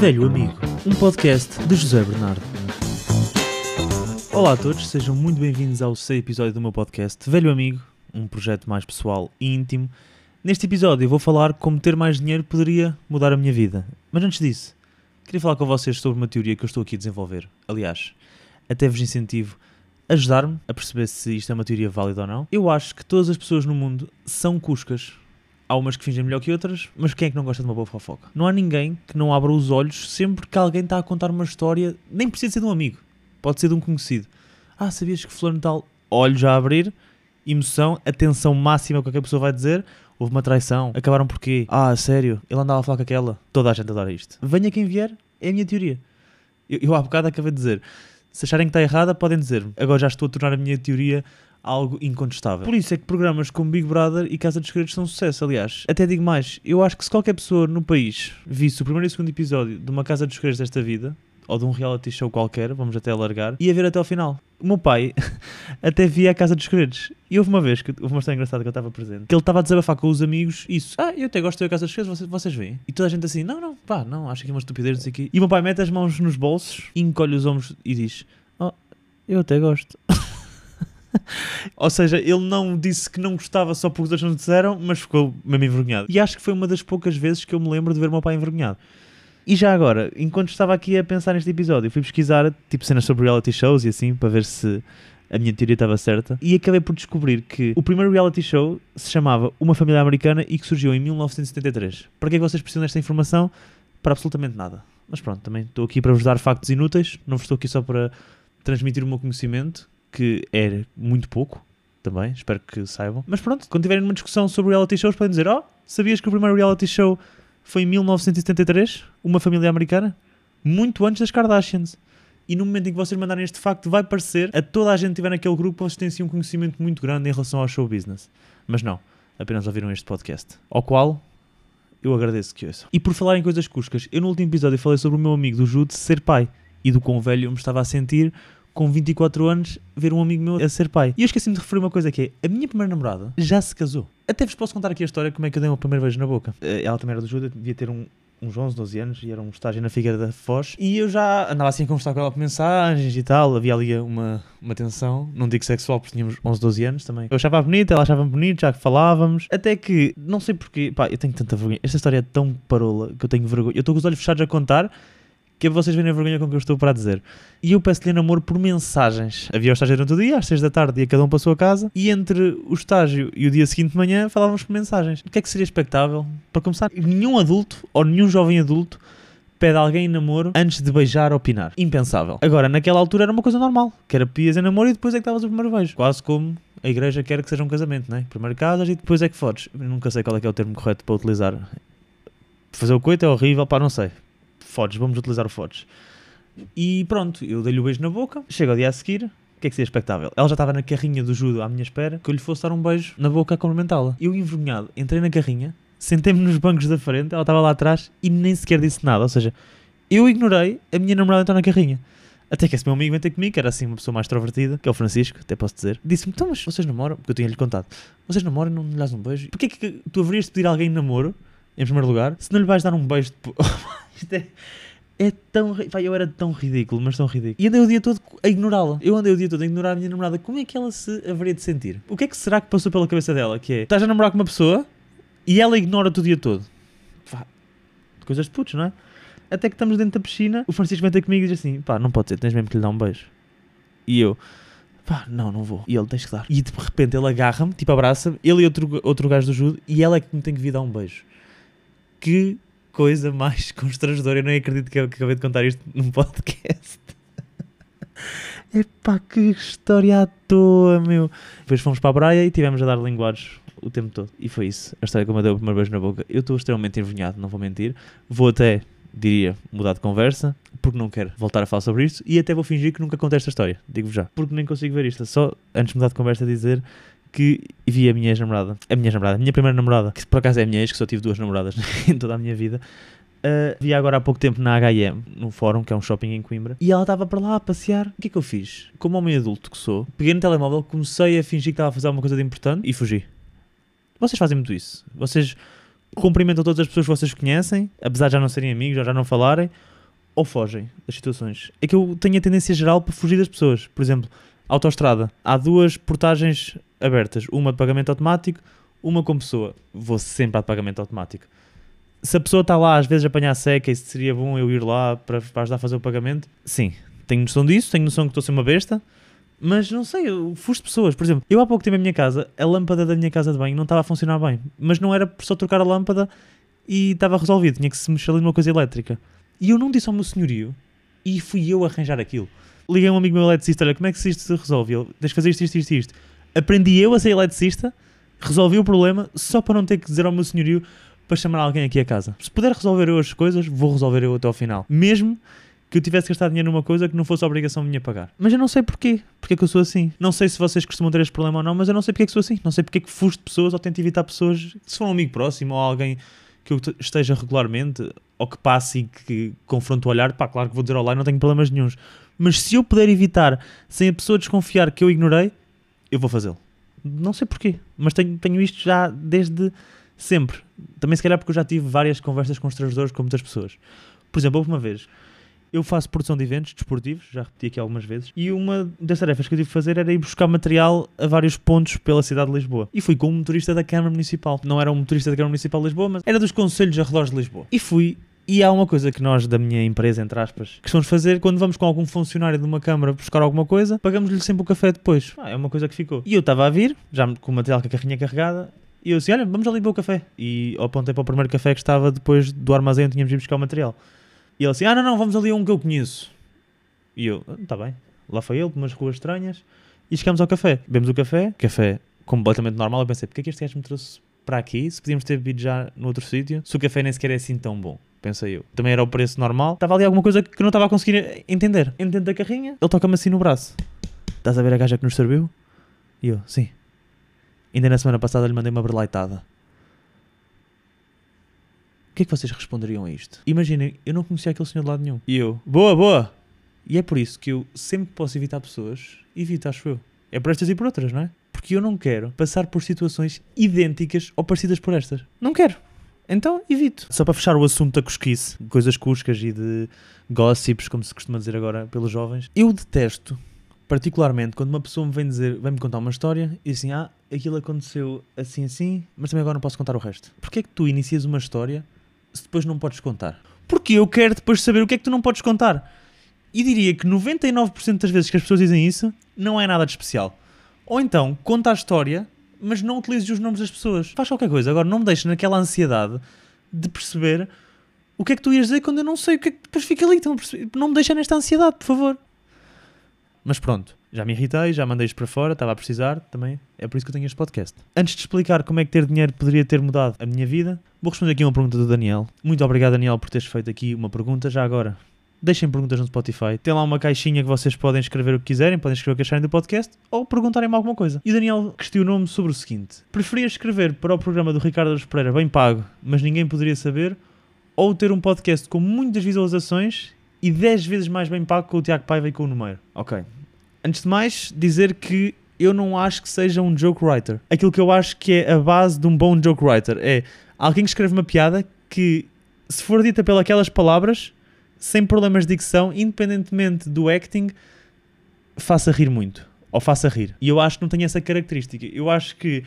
Velho Amigo, um podcast de José Bernardo. Olá a todos, sejam muito bem-vindos ao 6º episódio do meu podcast Velho Amigo, um projeto mais pessoal e íntimo. Neste episódio eu vou falar como ter mais dinheiro poderia mudar a minha vida. Mas antes disso, queria falar com vocês sobre uma teoria que eu estou aqui a desenvolver. Aliás, até vos incentivo a ajudar-me a perceber se isto é uma teoria válida ou não. Eu acho que todas as pessoas no mundo são cuscas. Há umas que fingem melhor que outras, mas quem é que não gosta de uma boa fofoca? Não há ninguém que não abra os olhos sempre que alguém está a contar uma história, nem precisa ser de um amigo, pode ser de um conhecido. Ah, sabias que fulano tal? Olhos a abrir, emoção, atenção máxima com o que a pessoa vai dizer. Houve uma traição, acabaram porquê? Ah, sério, ele andava a falar com aquela. Toda a gente adora isto. Venha quem vier, é a minha teoria. Eu há bocado acabei de dizer, se acharem que está errada, podem dizer-me. Agora já estou a tornar a minha teoria algo incontestável. Por isso é que programas como Big Brother e Casa dos Escureiros são um sucesso, aliás. Até digo mais, eu acho que se qualquer pessoa no país visse o primeiro e o segundo episódio de uma Casa dos Escureiros desta vida, ou de um reality show qualquer, vamos até alargar, ia ver até ao final. O meu pai até via a Casa dos Escureiros. E houve uma vez, houve uma história engraçada que eu estava presente, que ele estava a desabafar com os amigos, isso. Ah, eu até gosto de ver a Casa dos Escureiros, vocês veem? E toda a gente assim, não, acho que é uma estupidez, não sei o quê. E o meu pai mete as mãos nos bolsos, encolhe os ombros e diz, oh, eu até gosto. Ou seja, ele não disse que não gostava só porque os outros não disseram, mas ficou mesmo envergonhado. E acho que foi uma das poucas vezes que eu me lembro de ver o meu pai envergonhado. E já agora, enquanto estava aqui a pensar neste episódio, fui pesquisar tipo cenas sobre reality shows e assim, para ver se a minha teoria estava certa. E acabei por descobrir que o primeiro reality show se chamava Uma Família Americana e que surgiu em 1973. Para que é que vocês precisam desta informação? Para absolutamente nada. Mas pronto, também estou aqui para vos dar factos inúteis, não estou aqui só para transmitir o meu conhecimento, que era muito pouco também, espero que saibam. Mas pronto, quando tiverem uma discussão sobre reality shows podem dizer, oh, sabias que o primeiro reality show foi em 1973, Uma Família Americana? Muito antes das Kardashians. E no momento em que vocês mandarem este facto vai parecer a toda a gente que estiver naquele grupo vocês têm sim um conhecimento muito grande em relação ao show business. Mas não, apenas ouviram este podcast, ao qual eu agradeço que ouçam. E por falar em coisas cuscas, eu no último episódio falei sobre o meu amigo do Jude ser pai e do quão velho eu me estava a sentir com 24 anos, ver um amigo meu a ser pai. E eu esqueci-me de referir uma coisa que é, a minha primeira namorada já se casou. Até vos posso contar aqui a história como é que eu dei uma primeira beijo na boca. Ela também era do Jude, devia ter uns 11, 12 anos, e era um estágio na Figueira da Foz. E eu já andava assim a conversar com ela por mensagens e tal, havia ali uma tensão, não digo sexual porque tínhamos 11, 12 anos também. Eu achava bonita, ela achava bonito, já que falávamos. Até que, não sei porquê, pá, eu tenho tanta vergonha. Esta história é tão parola que eu tenho vergonha. Eu estou com os olhos fechados a contar, que é para vocês verem a vergonha com que eu estou para dizer. E eu peço-lhe namoro por mensagens. Havia o estágio durante o dia, às 6 da tarde, e cada um para a sua casa. E entre o estágio e o dia seguinte de manhã, falávamos por mensagens. O que é que seria expectável? Para começar, nenhum adulto, ou nenhum jovem adulto, pede a alguém em namoro antes de beijar ou pinar. Impensável. Agora, naquela altura era uma coisa normal, que era pedias em namoro e depois é que davas o primeiro beijo. Quase como a igreja quer que seja um casamento, não é? Primeiro casas e depois é que fodes. Eu nunca sei qual é que é o termo correto para utilizar. Fazer o coito é horrível, pá, não sei. Fodes, vamos utilizar o fodes. E pronto, eu dei-lhe o beijo na boca, chega ao dia a seguir, o que é que seria expectável? Ela já estava na carrinha do Judo à minha espera, que eu lhe fosse dar um beijo na boca a cumprimentá-la. Eu, envergonhado, entrei na carrinha, sentei-me nos bancos da frente, ela estava lá atrás e nem sequer disse nada, ou seja, eu ignorei a minha namorada entrar na carrinha. Até que esse meu amigo veio ter comigo, que era assim uma pessoa mais extrovertida, que é o Francisco, até posso dizer. Disse-me, então mas vocês namoram? Porque eu tinha-lhe contado. Vocês namoram e não lhe dás um beijo? Porquê é que tu haverias de pedir alguém namoro, em primeiro lugar, se não lhe vais dar um beijo depois? Isto é tão... Pai, eu era tão ridículo, mas tão ridículo. E andei o dia todo a ignorá-la. Eu andei o dia todo a ignorar a minha namorada. Como é que ela se haveria de sentir? O que é que será que passou pela cabeça dela? Que é, estás a namorar com uma pessoa e ela ignora-te o dia todo. Pá, coisas de putos, não é? Até que estamos dentro da piscina, o Francisco vem ter comigo e diz assim, pá, não pode ser, tens mesmo que lhe dar um beijo. E eu, pá, não vou. E ele, tens que dar. E de repente ele agarra-me, tipo abraça-me, ele e outro gajo do Judo, e ela é que me tem que vir dar um beijo. Que coisa mais constrangedora, eu nem acredito que eu acabei de contar isto num podcast. Epá, que história à toa, meu. Depois fomos para a praia e tivemos a dar linguados o tempo todo. E foi isso, a história que me deu o primeiro beijo na boca. Eu estou extremamente envergonhado, não vou mentir. Vou até, diria, mudar de conversa, porque não quero voltar a falar sobre isto. E até vou fingir que nunca contei esta história, digo-vos já. Porque nem consigo ver isto, só antes de mudar de conversa dizer que vi a minha primeira namorada, que por acaso é a minha ex, que só tive duas namoradas em toda a minha vida, vi agora há pouco tempo na H&M, no Fórum, que é um shopping em Coimbra, e ela estava para lá a passear. O que é que eu fiz? Como homem adulto que sou, peguei no telemóvel, comecei a fingir que estava a fazer alguma coisa de importante e fugi. Vocês fazem muito isso. Vocês cumprimentam todas as pessoas que vocês conhecem, apesar de já não serem amigos ou já não falarem, ou fogem das situações. É que eu tenho a tendência geral para fugir das pessoas. Por exemplo, autoestrada. Há duas portagens abertas. Uma de pagamento automático, uma com pessoa. Vou sempre à de pagamento automático. Se a pessoa está lá às vezes a apanhar seca e se seria bom eu ir lá para ajudar a fazer o pagamento, sim, tenho noção disso, tenho noção que estou a ser uma besta, mas não sei, eu fujo de pessoas. Por exemplo, eu há pouco tempo a minha casa, a lâmpada da minha casa de banho não estava a funcionar bem, mas não era só trocar a lâmpada e estava resolvido, tinha que se mexer ali numa coisa elétrica. E eu não disse ao meu senhorio e fui eu a arranjar aquilo. Liguei a um amigo meu eletricista, olha, como é que isto se resolve? Ele, deixa fazer isto. Aprendi eu a ser eletricista, resolvi o problema só para não ter que dizer ao meu senhorio para chamar alguém aqui a casa. Se puder resolver eu as coisas, vou resolver eu até ao final. Mesmo que eu tivesse que gastar dinheiro numa coisa que não fosse a obrigação minha pagar. Mas eu não sei porquê. Porque é que eu sou assim? Não sei se vocês costumam ter este problema ou não, mas eu não sei porque é que sou assim. Não sei porque é que fujo de pessoas ou tento evitar pessoas. Se for um amigo próximo ou alguém que eu esteja regularmente ou que passe e que confronte o olhar, pá, claro que vou dizer olá e não tenho problemas nenhuns. Mas se eu puder evitar sem a pessoa desconfiar que eu ignorei, eu vou fazê-lo. Não sei porquê, mas tenho isto já desde sempre. Também se calhar porque eu já tive várias conversas constrangedoras com muitas pessoas. Por exemplo, houve uma vez, eu faço produção de eventos desportivos, já repeti aqui algumas vezes, e uma das tarefas que eu tive que fazer era ir buscar material a vários pontos pela cidade de Lisboa. E fui com um motorista da Câmara Municipal. Não era um motorista da Câmara Municipal de Lisboa, mas era dos concelhos arredores de Lisboa. E fui, e há uma coisa que nós, da minha empresa, entre aspas, costumamos fazer quando vamos com algum funcionário de uma Câmara buscar alguma coisa, pagamos-lhe sempre o café depois. É uma coisa que ficou. E eu estava a vir, já com o material com a carrinha carregada, e eu disse, olha, vamos ali beber o café. E apontei para o primeiro café que estava depois do armazém onde tínhamos de buscar o material. E ele disse, ah, não, vamos ali a um que eu conheço. E eu, está bem. Lá foi ele, por umas ruas estranhas. E chegámos ao café. Bebemos o café. Café completamente normal. Eu pensei, porque é que este gajo me trouxe para aqui? Se podíamos ter bebido já no outro sítio. Se o café nem sequer é assim tão bom. Pensei eu. Também era o preço normal. Estava ali alguma coisa que não estava a conseguir entender. Entendo da carrinha. Ele toca-me assim no braço. Estás a ver a gaja que nos serviu? E eu, sim. Ainda na semana passada lhe mandei uma berlaitada. O que é que vocês responderiam a isto? Imaginem, eu não conhecia aquele senhor de lado nenhum. E eu, boa, boa! E é por isso que eu sempre posso evitar pessoas, evito, acho eu. É por estas e por outras, não é? Porque eu não quero passar por situações idênticas ou parecidas por estas. Não quero. Então, evito. Só para fechar o assunto da cosquice, de coisas cuscas e de gossips, como se costuma dizer agora pelos jovens, eu detesto particularmente quando uma pessoa me vem dizer, vem-me contar uma história e assim, ah, aquilo aconteceu assim, assim, mas também agora não posso contar o resto. Porquê é que tu inicias uma história se depois não podes contar? Porque eu quero depois saber o que é que tu não podes contar. E diria que 99% das vezes que as pessoas dizem isso, não é nada de especial. Ou então, conta a história, mas não utilizes os nomes das pessoas. Faz qualquer coisa. Agora, não me deixes naquela ansiedade de perceber o que é que tu ias dizer quando eu não sei o que é que depois fica ali. Então, não me deixa nesta ansiedade, por favor. Mas pronto, já me irritei, já mandei isto para fora, estava a precisar também, é por isso que eu tenho este podcast. Antes de explicar como é que ter dinheiro poderia ter mudado a minha vida, vou responder aqui uma pergunta do Daniel. Muito obrigado, Daniel, por teres feito aqui uma pergunta. Já agora, deixem perguntas no Spotify. Tem lá uma caixinha que vocês podem escrever o que quiserem, podem escrever o que acharem do podcast ou perguntarem-me alguma coisa. E o Daniel questionou-me sobre o seguinte. Preferia escrever para o programa do Ricardo Pereira bem pago, mas ninguém poderia saber, ou ter um podcast com muitas visualizações e 10 vezes mais bem pago com o Tiago Paiva e com o Numeiro? Ok. Antes de mais, dizer que eu não acho que seja um joke writer. Aquilo que eu acho que é a base de um bom joke writer é alguém que escreve uma piada que, se for dita pelas palavras, sem problemas de dicção, independentemente do acting, faça rir muito. Ou faça rir. E eu acho que não tenho essa característica. Eu acho que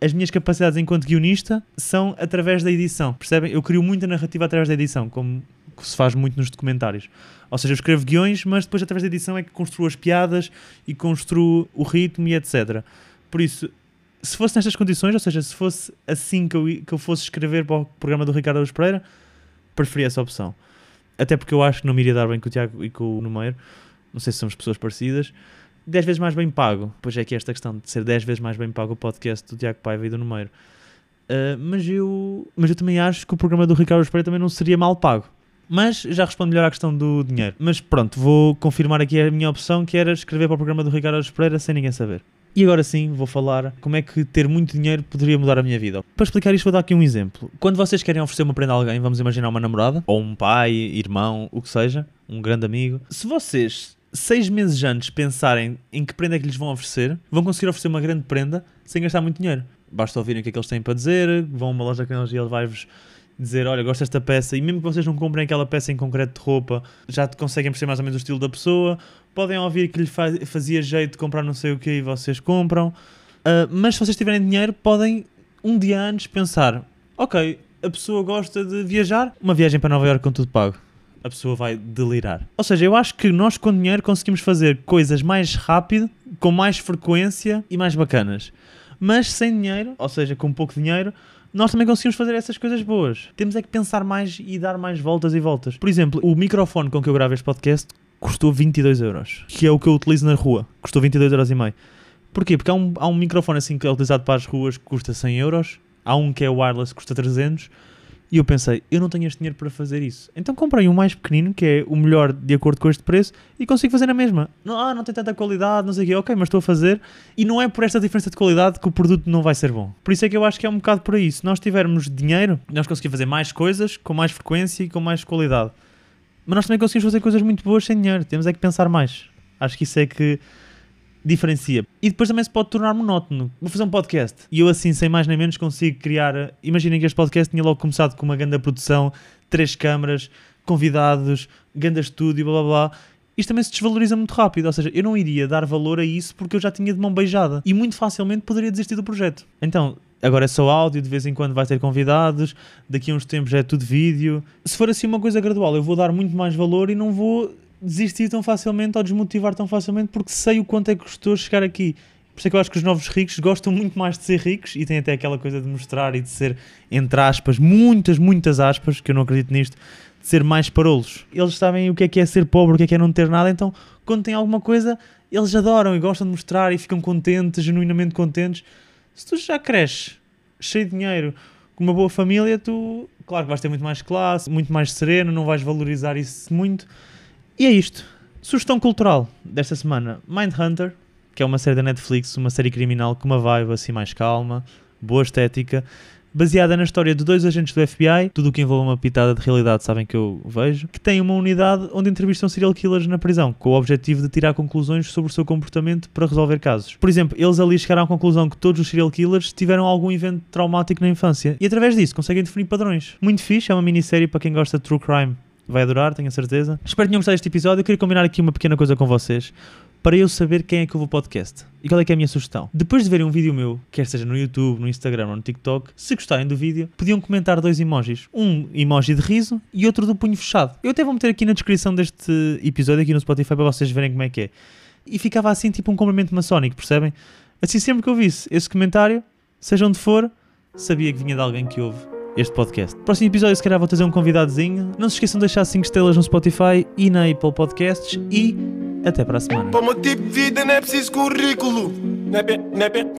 as minhas capacidades enquanto guionista são através da edição. Percebem? Eu crio muita narrativa através da edição, como que se faz muito nos documentários. Ou seja, eu escrevo guiões, mas depois através da edição é que construo as piadas e construo o ritmo e etc. Por isso, se fosse nestas condições, ou seja, se fosse assim que eu fosse escrever para o programa do Ricardo Pereira, preferia essa opção. Até porque eu acho que não me iria dar bem com o Tiago e com o Numeiro. Não sei se somos pessoas parecidas. 10 vezes mais bem pago. Pois é que esta questão de ser 10 vezes mais bem pago o podcast do Tiago Paiva e do Numeiro. Mas eu também acho que o programa do Ricardo Pereira também não seria mal pago. Mas já respondo melhor à questão do dinheiro. Mas pronto, vou confirmar aqui a minha opção, que era escrever para o programa do Ricardo Pereira sem ninguém saber. E agora sim, vou falar como é que ter muito dinheiro poderia mudar a minha vida. Para explicar isto, vou dar aqui um exemplo. Quando vocês querem oferecer uma prenda a alguém, vamos imaginar uma namorada, ou um pai, irmão, o que seja, um grande amigo. Se vocês 6 meses antes pensarem em que prenda é que lhes vão oferecer, vão conseguir oferecer uma grande prenda sem gastar muito dinheiro. basta ouvirem o que é que eles têm para dizer, vão a uma loja com eles e ele vai-vos dizer, olha, gosto desta peça, e mesmo que vocês não comprem aquela peça em concreto de roupa, já conseguem perceber mais ou menos o estilo da pessoa, podem ouvir que lhe fazia jeito de comprar não sei o que e vocês compram, mas se vocês tiverem dinheiro, podem um dia antes pensar, ok, a pessoa gosta de viajar, uma viagem para Nova Iorque com tudo pago. A pessoa vai delirar. Ou seja, eu acho que nós com dinheiro conseguimos fazer coisas mais rápido, com mais frequência e mais bacanas. Mas sem dinheiro, ou seja, com pouco dinheiro, nós também conseguimos fazer essas coisas boas. Temos é que pensar mais e dar mais voltas e voltas. Por exemplo, o microfone com que eu gravo este podcast custou 22€, que é o que eu utilizo na rua. Custou 22,5€. Porquê? Porque há um microfone assim que é utilizado para as ruas que custa 100€. Há um que é wireless que custa 300€. E eu pensei, eu não tenho este dinheiro para fazer isso. Então comprei um mais pequenino, que é o melhor de acordo com este preço, e consigo fazer na mesma. Não tem tanta qualidade, não sei o quê. Ok, mas estou a fazer. E não é por esta diferença de qualidade que o produto não vai ser bom. Por isso é que eu acho que é um bocado por aí. Se nós tivermos dinheiro, nós conseguimos fazer mais coisas, com mais frequência e com mais qualidade. Mas nós também conseguimos fazer coisas muito boas sem dinheiro. Temos é que pensar mais. Acho que isso é que diferencia. E depois também se pode tornar monótono. Vou fazer um podcast. E eu assim, sem mais nem menos, consigo criar... Imaginem que este podcast tinha logo começado com uma grande produção, 3 câmaras, convidados, grande estúdio, blá blá blá. Isto também se desvaloriza muito rápido. Ou seja, eu não iria dar valor a isso porque eu já tinha de mão beijada. E muito facilmente poderia desistir do projeto. Então, agora é só áudio, de vez em quando vai ter convidados, daqui a uns tempos é tudo vídeo. Se for assim uma coisa gradual, eu vou dar muito mais valor e não vou... desistir tão facilmente ou desmotivar tão facilmente porque sei o quanto é que custou chegar aqui. Por isso é que eu acho que os novos ricos gostam muito mais de ser ricos e têm até aquela coisa de mostrar e de ser, entre aspas, muitas aspas, que eu não acredito nisto, de ser mais parolos. Eles sabem o que é ser pobre, o que é não ter nada, então quando têm alguma coisa eles adoram e gostam de mostrar e ficam contentes, genuinamente contentes. Se tu já cresces cheio de dinheiro, com uma boa família, tu, claro que vais ter muito mais classe, muito mais sereno, não vais valorizar isso muito. E é isto. Sugestão cultural desta semana. Mindhunter, que é uma série da Netflix, uma série criminal com uma vibe assim mais calma, boa estética, baseada na história de 2 agentes do FBI, tudo o que envolve uma pitada de realidade sabem que eu vejo, que tem uma unidade onde entrevistam serial killers na prisão, com o objetivo de tirar conclusões sobre o seu comportamento para resolver casos. Por exemplo, eles ali chegaram à conclusão que todos os serial killers tiveram algum evento traumático na infância, e através disso conseguem definir padrões. Muito fixe, é uma minissérie para quem gosta de true crime. Vai adorar, tenho a certeza. Espero que tenham gostado deste episódio. Eu queria combinar aqui uma pequena coisa com vocês para eu saber quem é que ouve o podcast e qual é que é a minha sugestão. Depois de verem um vídeo meu, quer seja no YouTube, no Instagram ou no TikTok, se gostarem do vídeo, podiam comentar 2 emojis. Um emoji de riso e outro do punho fechado. Eu até vou meter aqui na descrição deste episódio, aqui no Spotify, para vocês verem como é que é. E ficava assim tipo um cumprimento maçónico, percebem? Assim sempre que eu visse esse comentário, seja onde for, sabia que vinha de alguém que ouve este podcast. Próximo episódio, se calhar, vou trazer um convidadozinho. Não se esqueçam de deixar 5 estrelas no Spotify e na Apple Podcasts. E até para a semana. Para o meu tipo de vida não é preciso currículo.